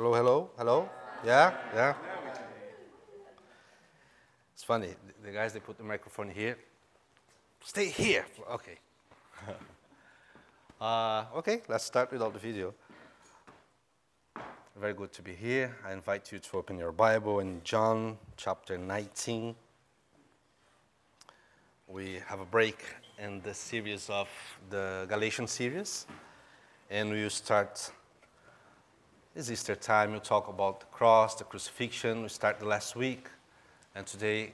Hello, hello, hello? Yeah? Yeah? It's funny. The guys, they put the microphone here. Stay here. Okay. Okay, let's start without the video. Very good to be here. I invite you to open your Bible in John chapter 19. We have a break in the series of the Galatian series, and we will start. It's Easter time. We'll talk about the cross, the crucifixion. We started last week, and today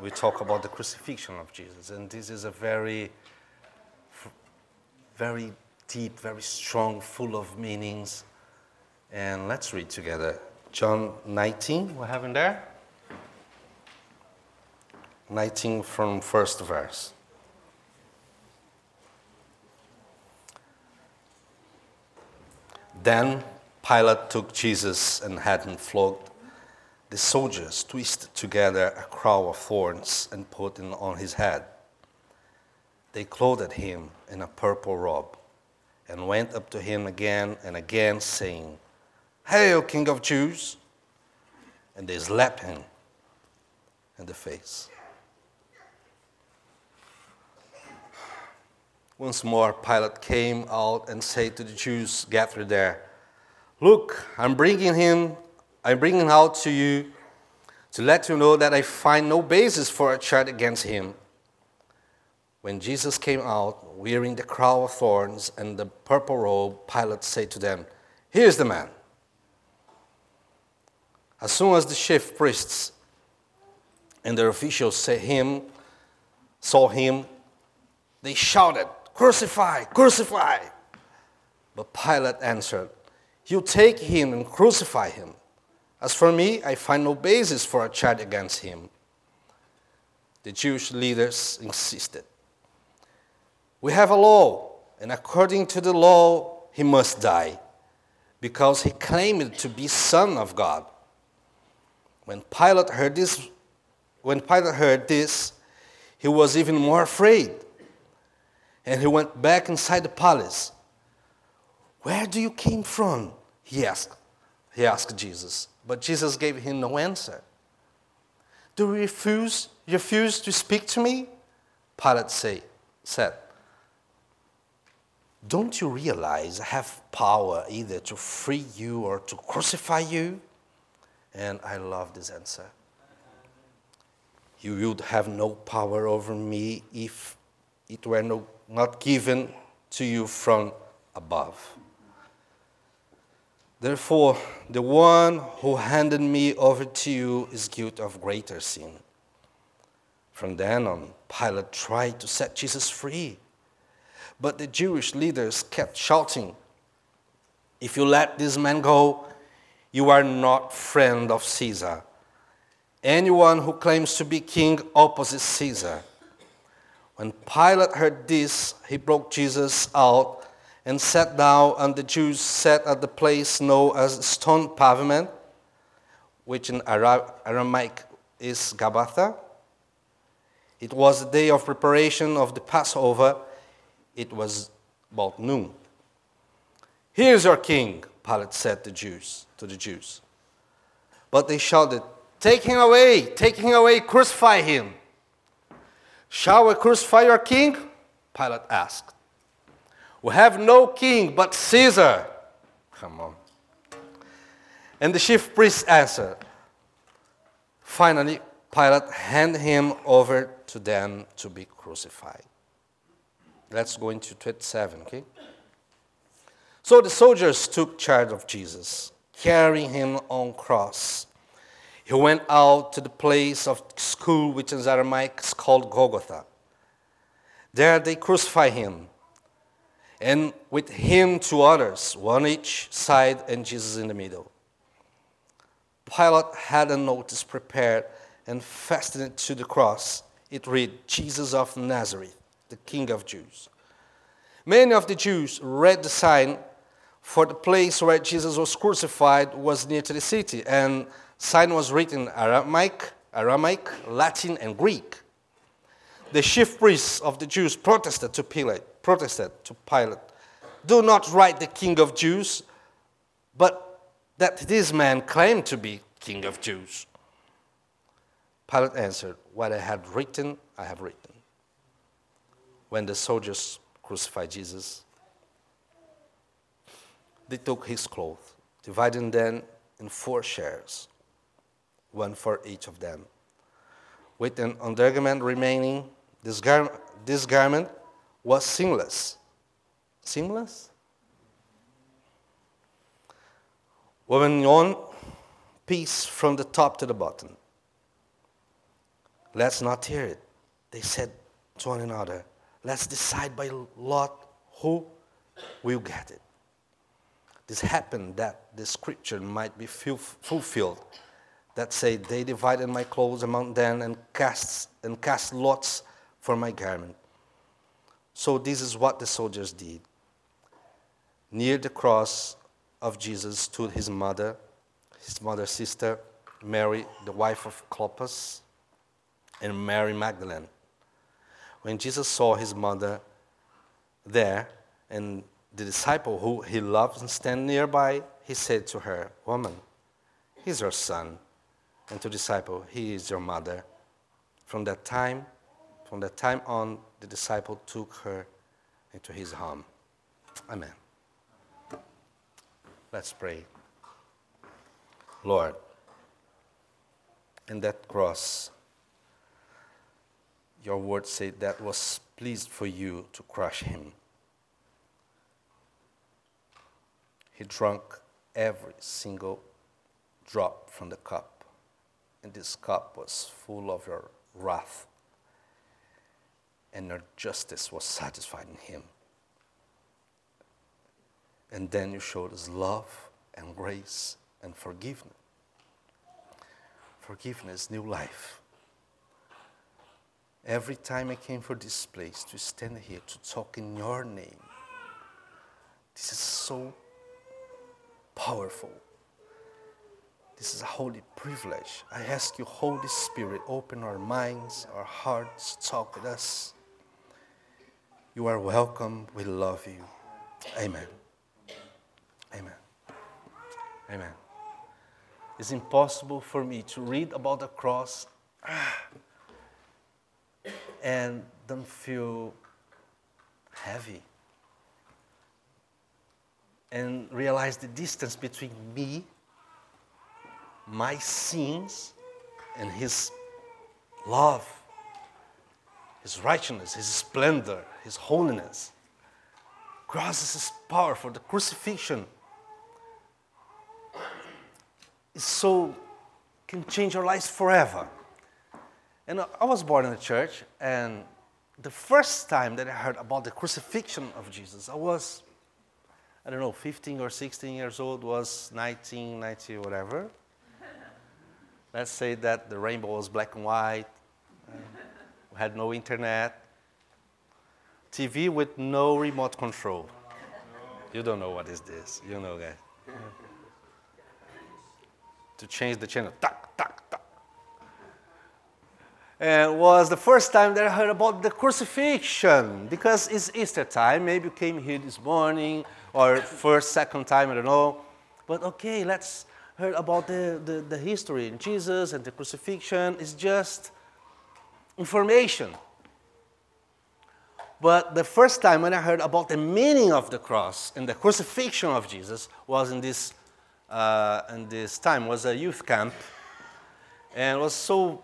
we talk about the crucifixion of Jesus. And this is a very, very deep, very strong, full of meanings. And let's read together. John 19, we have in there? 19 from first verse. Then Pilate took Jesus and had him flogged. The soldiers twisted together a crown of thorns and put it on his head. They clothed him in a purple robe and went up to him again and again, saying, "Hail, King of Jews!" And they slapped him in the face. Once more, Pilate came out and said to the Jews gathered there, "Look, I'm bringing him out to you to let you know that I find no basis for a charge against him." When Jesus came out, wearing the crown of thorns and the purple robe, Pilate said to them, "Here is the man." As soon as the chief priests and their officials saw him, they shouted, "Crucify! Crucify!" But Pilate answered, "You take him and crucify him. As for me, I find no basis for a charge against him." The Jewish leaders insisted, "We have a law, and according to the law, he must die, because he claimed to be Son of God." When Pilate heard this, he was even more afraid. And he went back inside the palace. "Where do you come from?" he asked Jesus. But Jesus gave him no answer. "Do you refuse to speak to me?" Pilate said. "Don't you realize I have power either to free you or to crucify you?" And I love this answer. "You would have no power over me if it were not given to you from above. Therefore, the one who handed me over to you is guilty of greater sin." From then on, Pilate tried to set Jesus free. But the Jewish leaders kept shouting, "If you let this man go, you are not friend of Caesar. Anyone who claims to be king opposes Caesar." When Pilate heard this, he broke Jesus out and sat down, and the Jews sat at the place known as the stone pavement, which in Aramaic is Gabbatha. It was the day of preparation of the Passover. It was about noon. "Here is your king," Pilate said to the Jews. But they shouted, Take him away, crucify him." "Shall we crucify your king?" Pilate asked. "We have no king but Caesar." Come on. And the chief priests answered. Finally, Pilate handed him over to them to be crucified. Let's go into 27, okay? So the soldiers took charge of Jesus, carrying him on cross. He went out to the place of skull, which in Aramaic is called Golgotha. There they crucified him, and with him two others, one each side and Jesus in the middle. Pilate had a notice prepared and fastened it to the cross. It read, "Jesus of Nazareth, the King of Jews." Many of the Jews read the sign, for the place where Jesus was crucified was near to the city, and sign was written in Aramaic, Latin, and Greek. The chief priests of the Jews protested to Pilate, "Do not write the King of Jews, but that this man claimed to be king of Jews? Pilate answered, what I had written, I have written. When the soldiers crucified Jesus, they took his clothes, dividing them in 4 shares, one for each of them. With an undergarment remaining, this garment was seamless. Seamless? Woven one piece from the top to the bottom. Let's not tear it, they said to one another. Let's decide by lot who will get it. This happened that the scripture might be fulfilled, that say, they divided my clothes among them and cast lots for my garment. So this is what the soldiers did. Near the cross of Jesus stood his mother's sister, Mary, the wife of Clopas, and Mary Magdalene. When Jesus saw his mother there and the disciple who he loved stand nearby, he said to her, Woman, he's your son. And to the disciple, he is your mother. From that time on, the disciple took her into his home. Amen. Let's pray. Lord, in that cross, your word said that was pleased for you to crush him. He drank every single drop from the cup, and this cup was full of your wrath, and your justice was satisfied in him. And then you showed us love and grace and forgiveness. Forgiveness, new life. Every time I came for this place to stand here to talk in your name, this is so powerful. This is a holy privilege. I ask you, Holy Spirit, open our minds, our hearts, talk with us. You are welcome. We love you. Amen. Amen. Amen. It's impossible for me to read about the cross and don't feel heavy and realize the distance between me, my sins, and his love, his righteousness, his splendor, his holiness. Cross is powerful. The crucifixion is so, can change your lives forever. And I was born in a church, and the first time that I heard about the crucifixion of Jesus, I was, 15 or 16 years old, was 1990, whatever. Let's say that the rainbow was black and white. We had no internet. TV with no remote control. You don't know what is this. You know that. To change the channel. Tuck, tuck, tuck. And it was the first time that I heard about the crucifixion. Because it's Easter time. Maybe you came here this morning or second time, I don't know. But okay, let's heard about the history in Jesus and the crucifixion. Is just information. But the first time when I heard about the meaning of the cross and the crucifixion of Jesus was in this time, was a youth camp. And it was so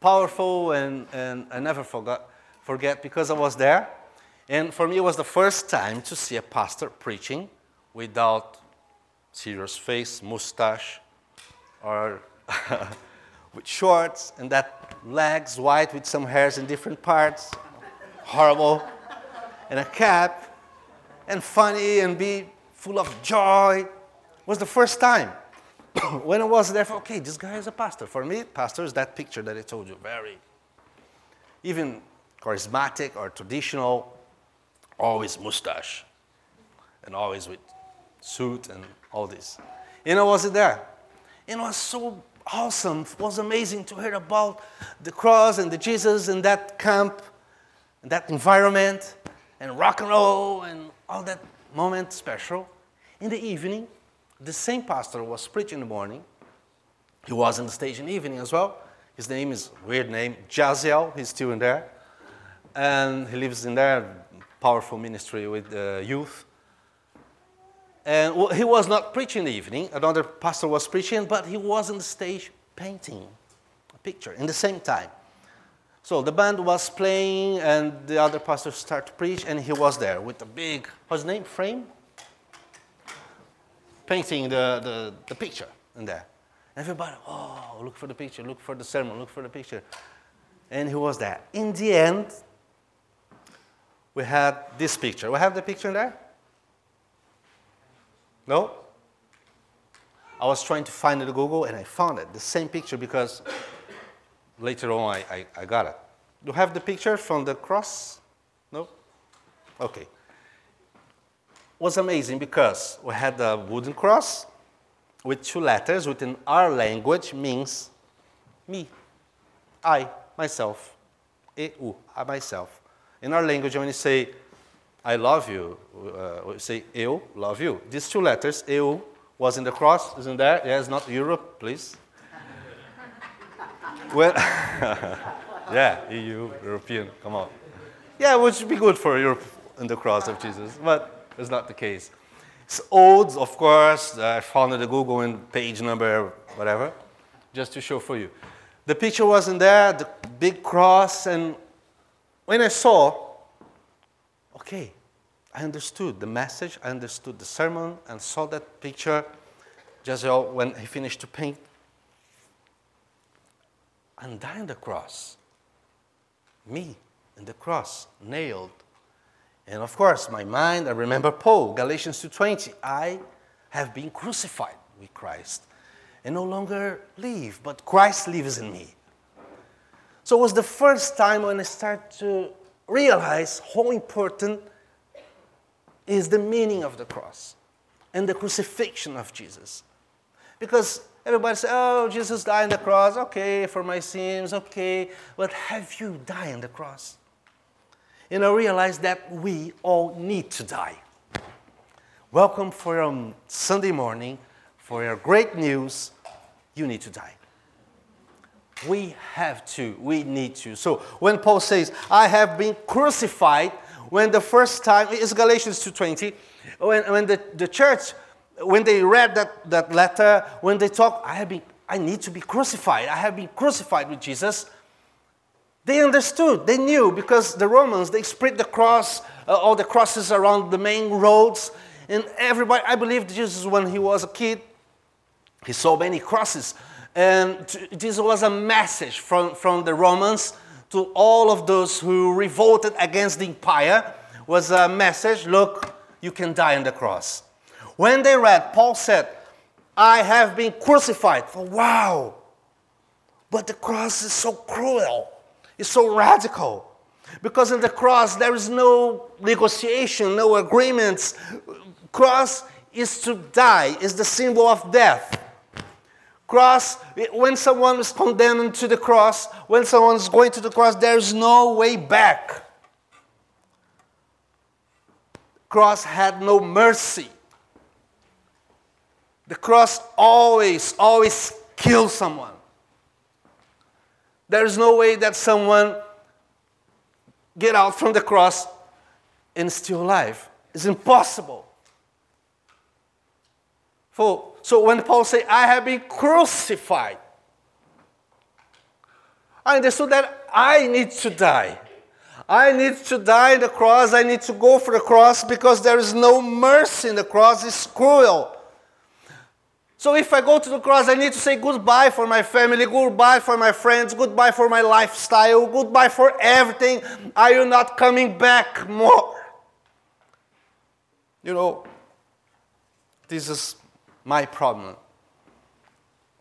powerful, and I never forget because I was there. And for me, it was the first time to see a pastor preaching without serious face, mustache, or with shorts, and that legs white with some hairs in different parts, horrible, and a cap, and funny, and be full of joy. It was the first time. When I was there, okay, this guy is a pastor. For me, pastor is that picture that I told you, very, even charismatic or traditional, always mustache, and always with suit and all this. And I was there. And it was so awesome. It was amazing to hear about the cross and the Jesus and that camp and that environment and rock and roll and all that moment special. In the evening, The same pastor was preaching in the morning. He was on the stage in the evening as well. His name is, weird name, Jaziel. He's still in there. And he lives in there, powerful ministry with the youth. And he was not preaching in the evening. Another pastor was preaching, but he was on the stage painting a picture in the same time. So the band was playing, and the other pastor started to preach, and he was there with a big, what's his name, frame? Painting the picture in there. Everybody, oh, look for the picture, look for the sermon, look for the picture. And he was there. In the end, we had this picture. We have the picture in there? No? I was trying to find it in Google, and I found it, the same picture, because later on I got it. Do you have the picture from the cross? No? Okay. It was amazing because we had a wooden cross with two letters, within our language, means me, I, myself, eu, I, myself. In our language, when you say, I love you, we say, eu, love you. These two letters, eu, was in the cross, isn't there? Yes, not Europe, please. Well, yeah, EU, European, come on. Yeah, which would be good for Europe and the cross of Jesus, but it's not the case. It's old, of course. I found it in Google in page number whatever, just to show for you. The picture was in there, the big cross, and when I saw, okay, I understood the message, I understood the sermon, and saw that picture. Jaziel, when he finished to paint, and died on the cross. Me and the cross, nailed. And of course, my mind, I remember Paul, Galatians 2:20, I have been crucified with Christ, and no longer live, but Christ lives in me. So it was the first time when I started to realize how important is the meaning of the cross and the crucifixion of Jesus. Because everybody says, oh, Jesus died on the cross, okay, for my sins, okay. But have you died on the cross? And I realized that we all need to die. Welcome for your Sunday morning, for your great news, you need to die. We have to, we need to. So when Paul says, I have been crucified, when the first time, it's Galatians 2:20, when the church, when they read that letter, when they talk, I need to be crucified. I have been crucified with Jesus. They understood, they knew, because the Romans, they spread the cross, all the crosses around the main roads, and everybody, I believe Jesus, when he was a kid, he saw many crosses, and this was a message from the Romans to all of those who revolted against the empire, was a message, look, you can die on the cross. When they read, Paul said, I have been crucified. Oh, wow, but the cross is so cruel. It's so radical. Because in the cross, there is no negotiation, no agreements. Cross is to die, is the symbol of death. Cross, when someone is condemned to the cross, when someone is going to the cross, there is no way back. Cross had no mercy. The cross always, always kills someone. There is no way that someone get out from the cross and still alive. It's impossible. So when Paul says, I have been crucified, I understood that I need to die. I need to die on the cross. I need to go for the cross because there is no mercy in the cross. It's cruel. So if I go to the cross, I need to say goodbye for my family, goodbye for my friends, goodbye for my lifestyle, goodbye for everything. Are you not coming back more? You know, this is my problem,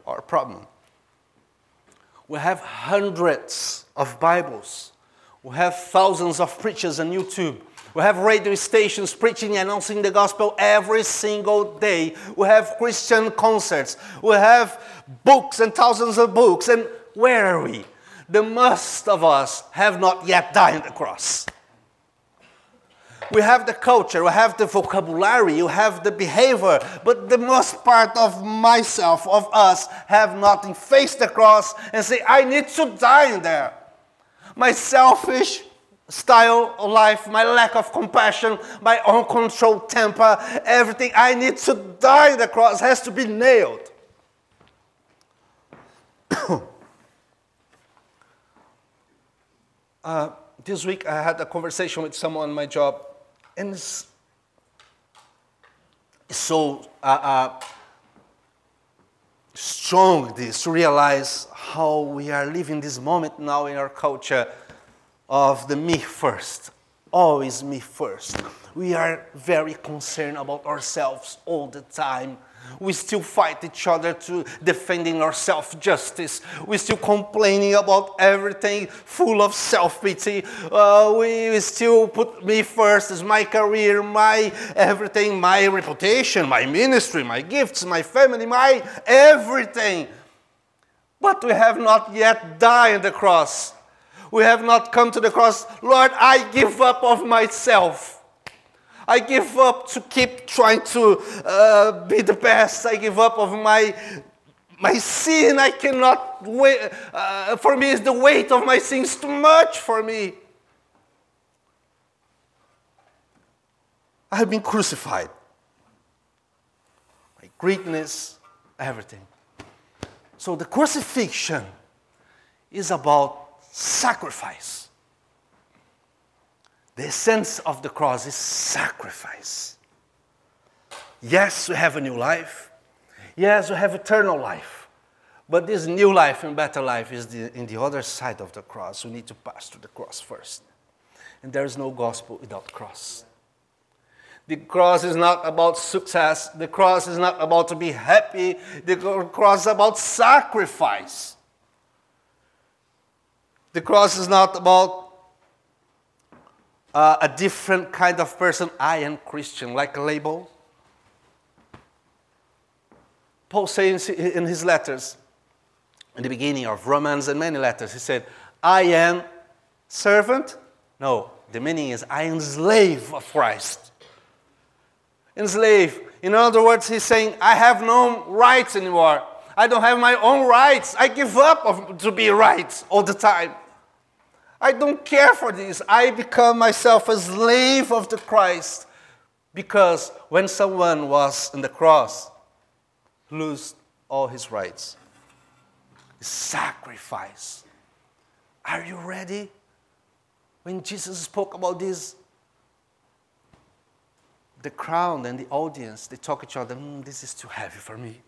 our problem. We have hundreds of Bibles. We have thousands of preachers on YouTube. We have radio stations preaching and announcing the gospel every single day. We have Christian concerts. We have books and thousands of books. And where are we? The most of us have not yet died on the cross. We have the culture, we have the vocabulary, you have the behavior, but the most part of myself, of us, have nothing. Face the cross and say, I need to die in there. My selfish style of life, my lack of compassion, my uncontrolled temper, everything, I need to die in the cross, has to be nailed. This week I had a conversation with someone on my job, and it's so strong this to realize how we are living this moment now in our culture of the me first, always me first. We are very concerned about ourselves all the time. We still fight each other to defending our self-justice. We're still complaining about everything, full of self-pity. We still put me first as my career, my everything, my reputation, my ministry, my gifts, my family, my everything. But we have not yet died on the cross. We have not come to the cross. Lord, I give up of myself. I give up to keep trying to be the best. I give up of my sin. I cannot wait. For me, it's the weight of my sins too much for me. I have been crucified. My greatness, everything. So the crucifixion is about sacrifice. The essence of the cross is sacrifice. Yes, we have a new life. Yes, we have eternal life. But this new life and better life is in the other side of the cross. We need to pass through the cross first. And there is no gospel without cross. The cross is not about success. The cross is not about to be happy. The cross is about sacrifice. The cross is not about a different kind of person. I am Christian, like a label. Paul says in his letters, in the beginning of Romans and many letters, he said, I am servant. No, the meaning is I am slave of Christ. Enslaved. In other words, he's saying, I have no rights anymore. I don't have my own rights. I give up to be right all the time. I don't care for this. I become myself a slave of the Christ, because when someone was on the cross, lost all his rights. Sacrifice. Are you ready? When Jesus spoke about this, the crowd and the audience, they talk to each other, this is too heavy for me.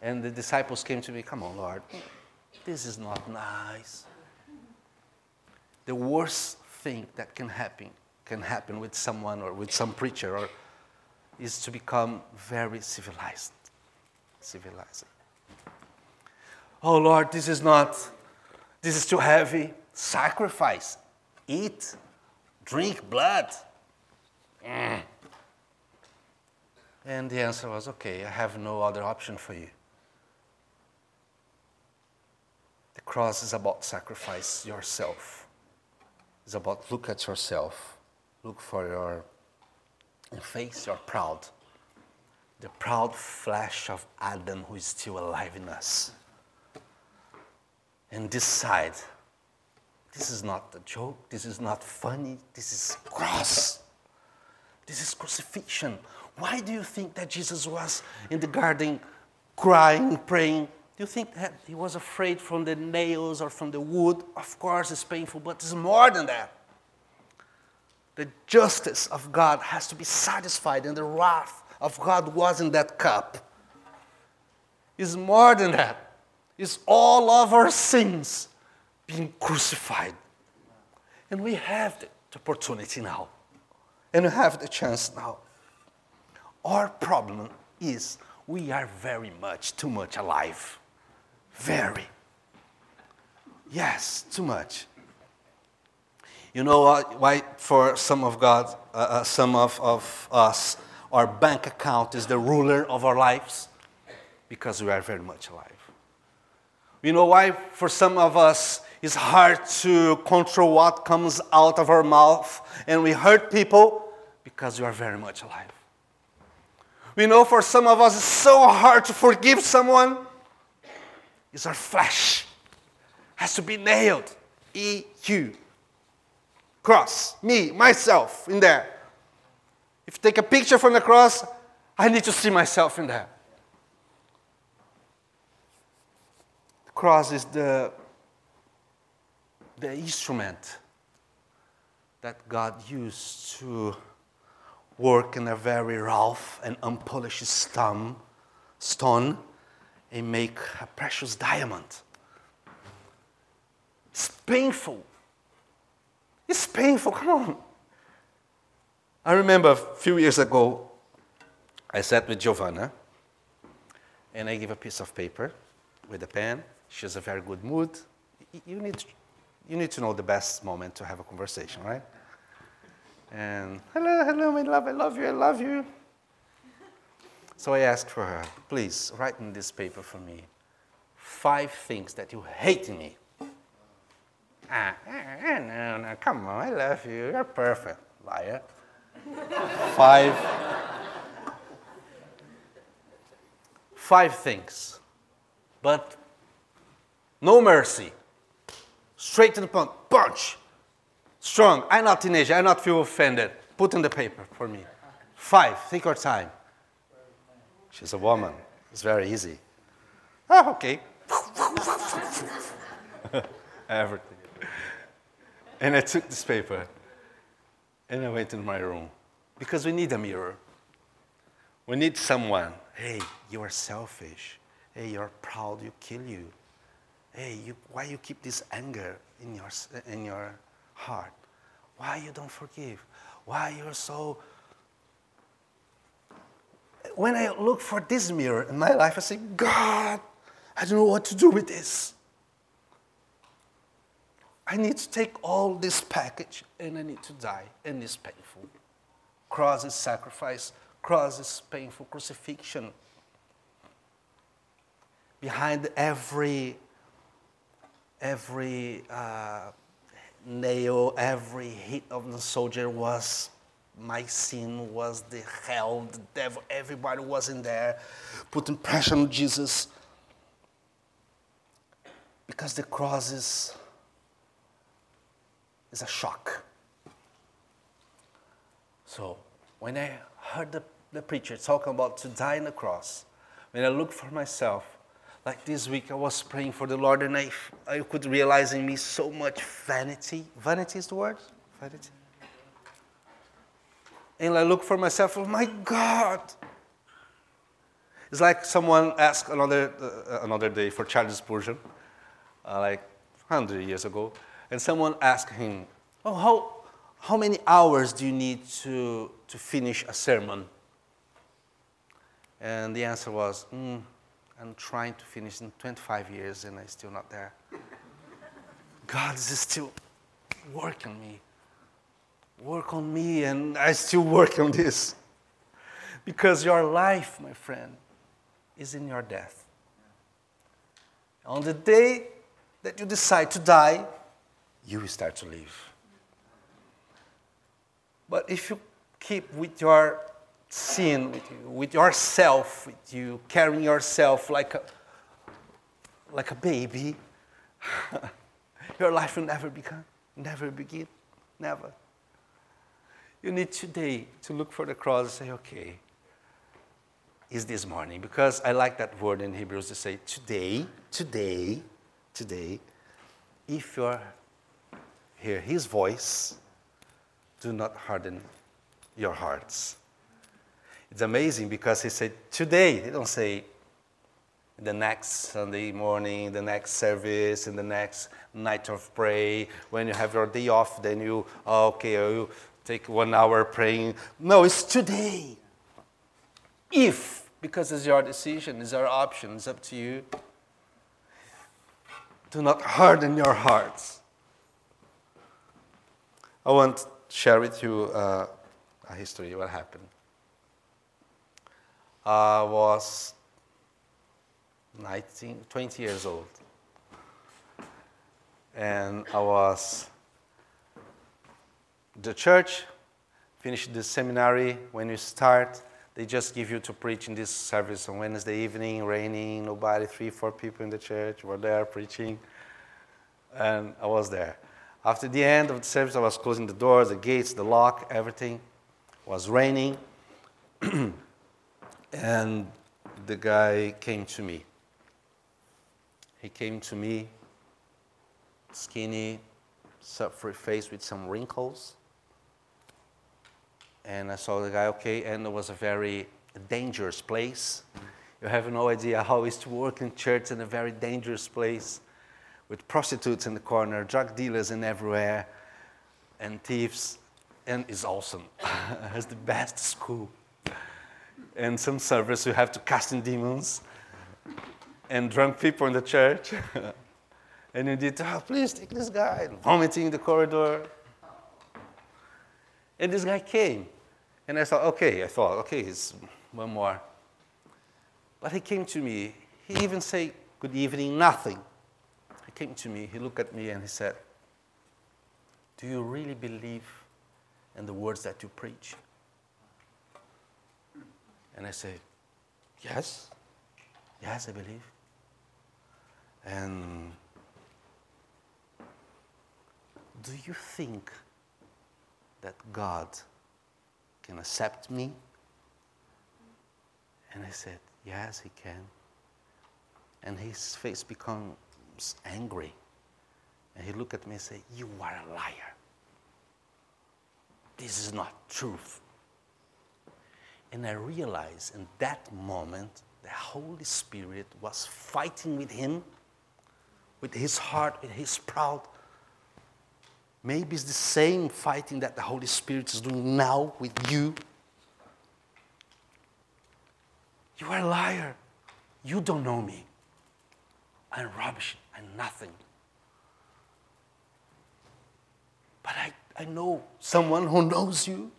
And the disciples came to me, come on, Lord, this is not nice. The worst thing that can happen with someone or with some preacher or is to become very civilized. Oh Lord, this is too heavy. Sacrifice. Eat, drink blood. And the answer was, okay, I have no other option for you. The cross is about sacrifice yourself. It's about look at yourself, look for your face, your proud, the proud flesh of Adam who is still alive in us. And decide, this is not a joke, this is not funny, this is cross. This is crucifixion. Why do you think that Jesus was in the garden crying, praying? Do you think that he was afraid from the nails or from the wood? Of course, it's painful, but it's more than that. The justice of God has to be satisfied, and the wrath of God was in that cup. It's more than that. It's all of our sins being crucified. And we have the opportunity now. And we have the chance now. Our problem is we are too much alive. Very. Yes, too much. You know why for some of us, our bank account is the ruler of our lives? Because we are very much alive. We You know why? For some of us, it's hard to control what comes out of our mouth, and we hurt people because we are very much alive. We know for some of us, it's so hard to forgive someone. It's our flesh. Has to be nailed. E-U. Cross. Me, myself, in there. If you take a picture from the cross, I need to see myself in there. The cross is the instrument that God used to work in a very rough and unpolished stone and make a precious diamond. It's painful. It's painful. Come on. I remember a few years ago, I sat with Giovanna, and I gave a piece of paper with a pen. She was in a very good mood. You need to know the best moment to have a conversation, right? And, hello, my love, I love you. So I asked for her, please, write in this paper for me 5 things that you hate in me. No, come on, I love you, you're perfect, liar. 5 things, but no mercy. Straight to the point, punch. Strong. I'm not teenager. I not feel offended. Put in the paper for me. 5. Take your time. She's a woman. It's very easy. Oh, okay. Everything. And I took this paper and I went in my room because we need a mirror. We need someone. Hey, you are selfish. Hey, you're proud. You kill you. Hey, why you keep this anger in your heart? Why you don't forgive? Why you're so... When I look for this mirror in my life, I say, God, I don't know what to do with this. I need to take all this package, and I need to die, and it's painful. Cross is sacrifice. Cross is painful. Crucifixion. Behind every nail, every hit of the soldier was my sin, was the hell, the devil, everybody was in there, putting pressure on Jesus. Because the cross is a shock. So when I heard the preacher talking about to die on the cross, when I looked for myself, like this week, I was praying for the Lord, and I could realize in me so much vanity. Vanity is the word? Vanity. And I look for myself, oh my God. It's like someone asked another day for Charles Spurgeon, like 100 years ago, and someone asked him, oh, how many hours do you need to finish a sermon? And the answer was, I'm trying to finish in 25 years, and I'm still not there. God is still working on me. Work on me, and I still work on this. Because your life, my friend, is in your death. On the day that you decide to die, you will start to live. But if you keep with your sin with you, with yourself, with you carrying yourself like a baby, your life will never begin, never. You need today to look for the cross and say, okay, is this morning? Because I like that word in Hebrews to say, today, if you hear his voice, do not harden your hearts. It's amazing because he said, today. They don't say the next Sunday morning, the next service, and the next night of prayer. When you have your day off, then you take 1 hour praying. No, it's today. If, because it's your decision, it's your option, it's up to you. Do not harden your hearts. I want to share with you a history of what happened. I was 20 years old. and the church finished the seminary. When you start, they just give you to preach in this service on Wednesday evening, raining, nobody, 3-4 people in the church were there preaching, and I was there. After the end of the service, I was closing the doors, the gates, the lock, everything. It was raining, and the guy came to me. He came to me, skinny, sulfur face with some wrinkles. And I saw the guy, okay, and it was a very dangerous place. You have no idea how it is to work in church in a very dangerous place with prostitutes in the corner, drug dealers in everywhere, and thieves. And it's awesome. It's the best school. And some service you have to cast in demons and drunk people in the church. And you did, please take this guy, vomiting in the corridor. And this guy came. And I thought, okay, it's one more. But he came to me. He even said, good evening, nothing. He came to me, he looked at me, and he said, do you really believe in the words that you preach? And I said, yes, I believe. And do you think that God can accept me? And I said, yes, he can. And his face becomes angry. And he looked at me and said, you are a liar. This is not truth. And I realized in that moment, the Holy Spirit was fighting with him, with his heart, with his pride. Maybe it's the same fighting that the Holy Spirit is doing now with you. You are a liar. You don't know me. I'm rubbish. I'm nothing. But I know someone who knows you.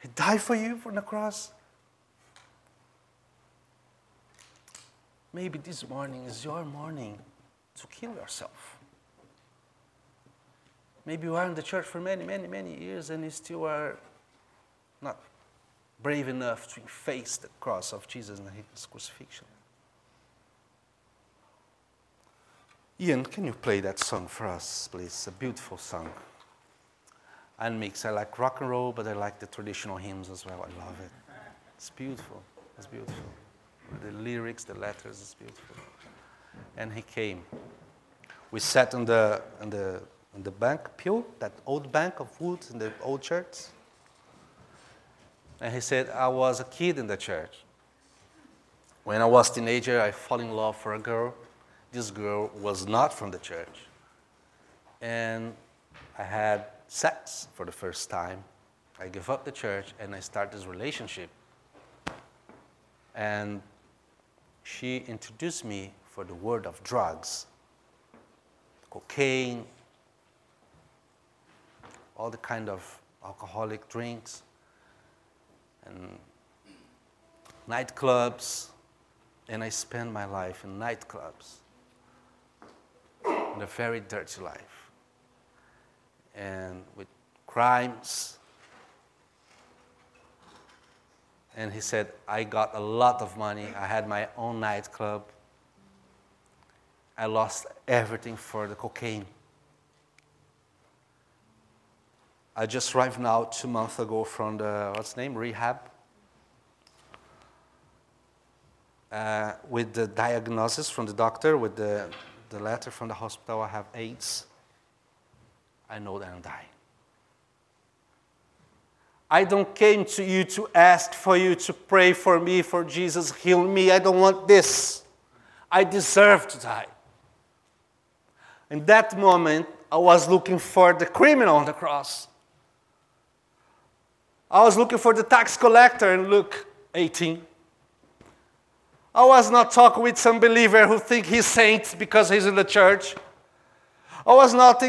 He died for you on the cross. Maybe this morning is your morning to kill yourself. Maybe you are in the church for many, many, many years and you still are not brave enough to face the cross of Jesus and his crucifixion. Ian, can you play that song for us, please? It's a beautiful song. And mix. I like rock and roll, but I like the traditional hymns as well. I love it. It's beautiful. It's beautiful. The lyrics, the letters, it's beautiful. And he came. We sat on the bank pew, that old bank of wood in the old church. And he said, I was a kid in the church. When I was a teenager, I fell in love for a girl. This girl was not from the church. And I had sex for the first time. I gave up the church and I started this relationship. And she introduced me for the world of drugs, cocaine, all the kind of alcoholic drinks, and nightclubs, and I spent my life in nightclubs, in a very dirty life, and with crimes. And he said, I got a lot of money, I had my own nightclub, I lost everything for the cocaine. I just arrived now 2 months ago from the, rehab. With the diagnosis from the doctor, with the letter from the hospital, I have AIDS. I know that I'm dying. I don't came to you to ask for you to pray for me, for Jesus, heal me. I don't want this. I deserve to die. In that moment, I was looking for the criminal on the cross. I was looking for the tax collector in Luke 18. I was not talking with some believer who think he's saint because he's in the church. I was not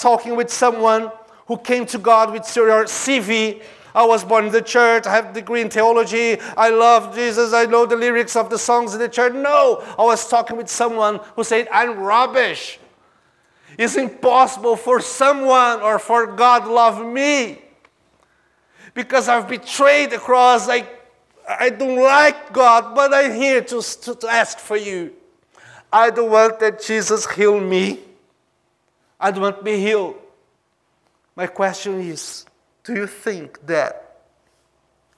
talking with someone who came to God with your CV. I was born in the church. I have a degree in theology. I love Jesus. I know the lyrics of the songs in the church. No, I was talking with someone who said, I'm rubbish. It's impossible for someone or for God to love me. Because I've betrayed the cross. I don't like God, but I'm here to ask for you. I don't want that Jesus heal me. I don't want to be healed. My question is, do you think that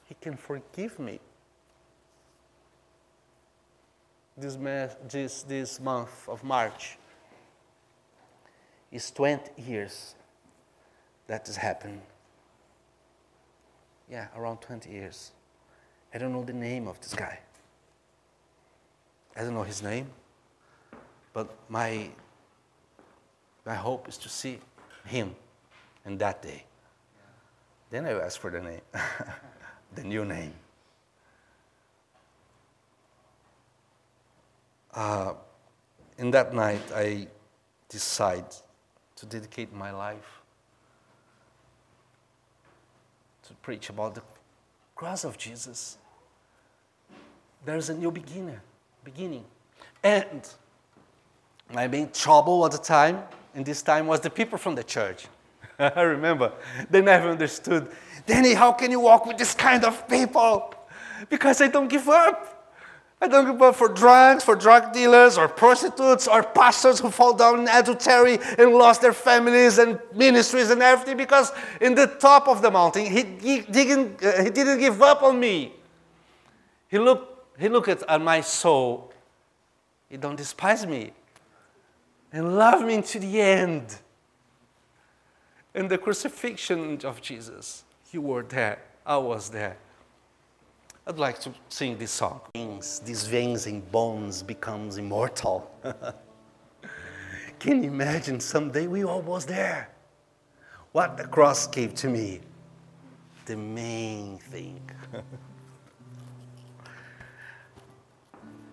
He can forgive me? This month of March is 20 years that has happened. Yeah, around 20 years. I don't know the name of this guy. I don't know his name. But my hope is to see him in that day. Then I will ask for the name, the new name. In that night, I decide to dedicate my life to preach about the cross of Jesus. There's a new beginning. And my main trouble at the time, and this time, was the people from the church. I remember, they never understood. Danny, how can you walk with this kind of people? Because I don't give up. I don't give up for drugs, for drug dealers, or prostitutes, or pastors who fall down in adultery and lost their families and ministries and everything, because in the top of the mountain, he didn't give up on me. He looked at my soul. He don't despise me. And loved me to the end. In the crucifixion of Jesus, you were there, I was there. I'd like to sing this song. These veins and bones becomes immortal. Can you imagine someday we all was there? What the cross gave to me, the main thing.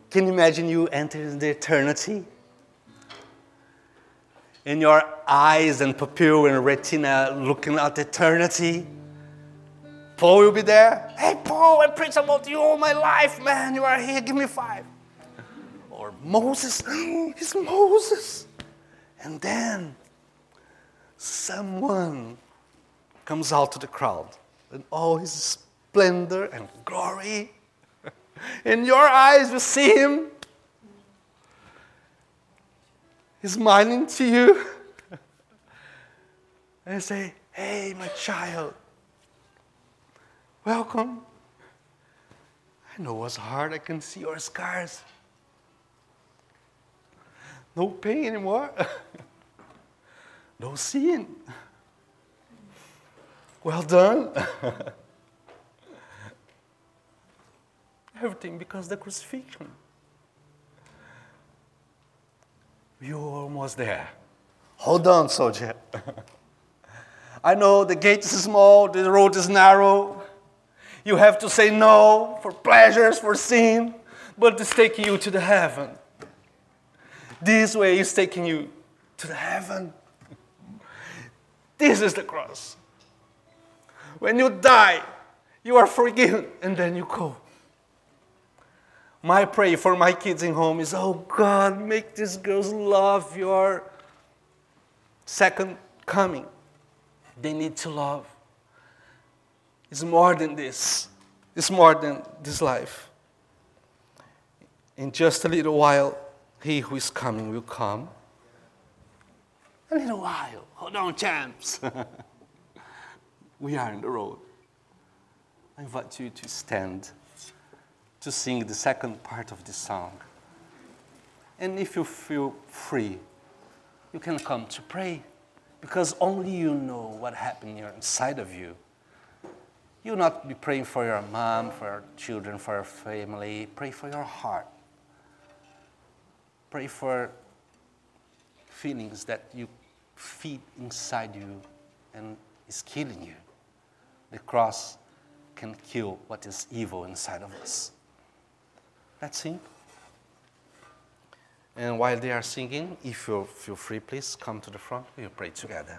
Can you imagine you entering the eternity? In your eyes and pupil and retina looking at eternity. Paul will be there. Hey, Paul, I preached about you all my life, man. You are here, give me 5. Or Moses, it's Moses. And then someone comes out to the crowd in all his splendor and glory. In your eyes, you see him. He's smiling to you and say, hey, my child, welcome. I know what's hard. I can see your scars. No pain anymore. No sin. Well done. Everything because of the crucifixion. You were almost there. Hold on, soldier. I know the gate is small, the road is narrow. You have to say no for pleasures, for sin, but it's taking you to the heaven. This way is taking you to the heaven. This is the cross. When you die, you are forgiven, and then you go. My prayer for my kids in home is, oh God, make these girls love your second coming. They need to love. It's more than this. It's more than this life. In just a little while, He who is coming will come. A little while. Hold on, champs. We are on the road. I invite you to stand to sing the second part of this song. And if you feel free, you can come to pray, because only you know what happened inside of you. You'll not be praying for your mom, for your children, for your family. Pray for your heart. Pray for feelings that you feed inside you and is killing you. The cross can kill what is evil inside of us. Let's sing. And while they are singing, if you feel free, please come to the front. We'll pray together.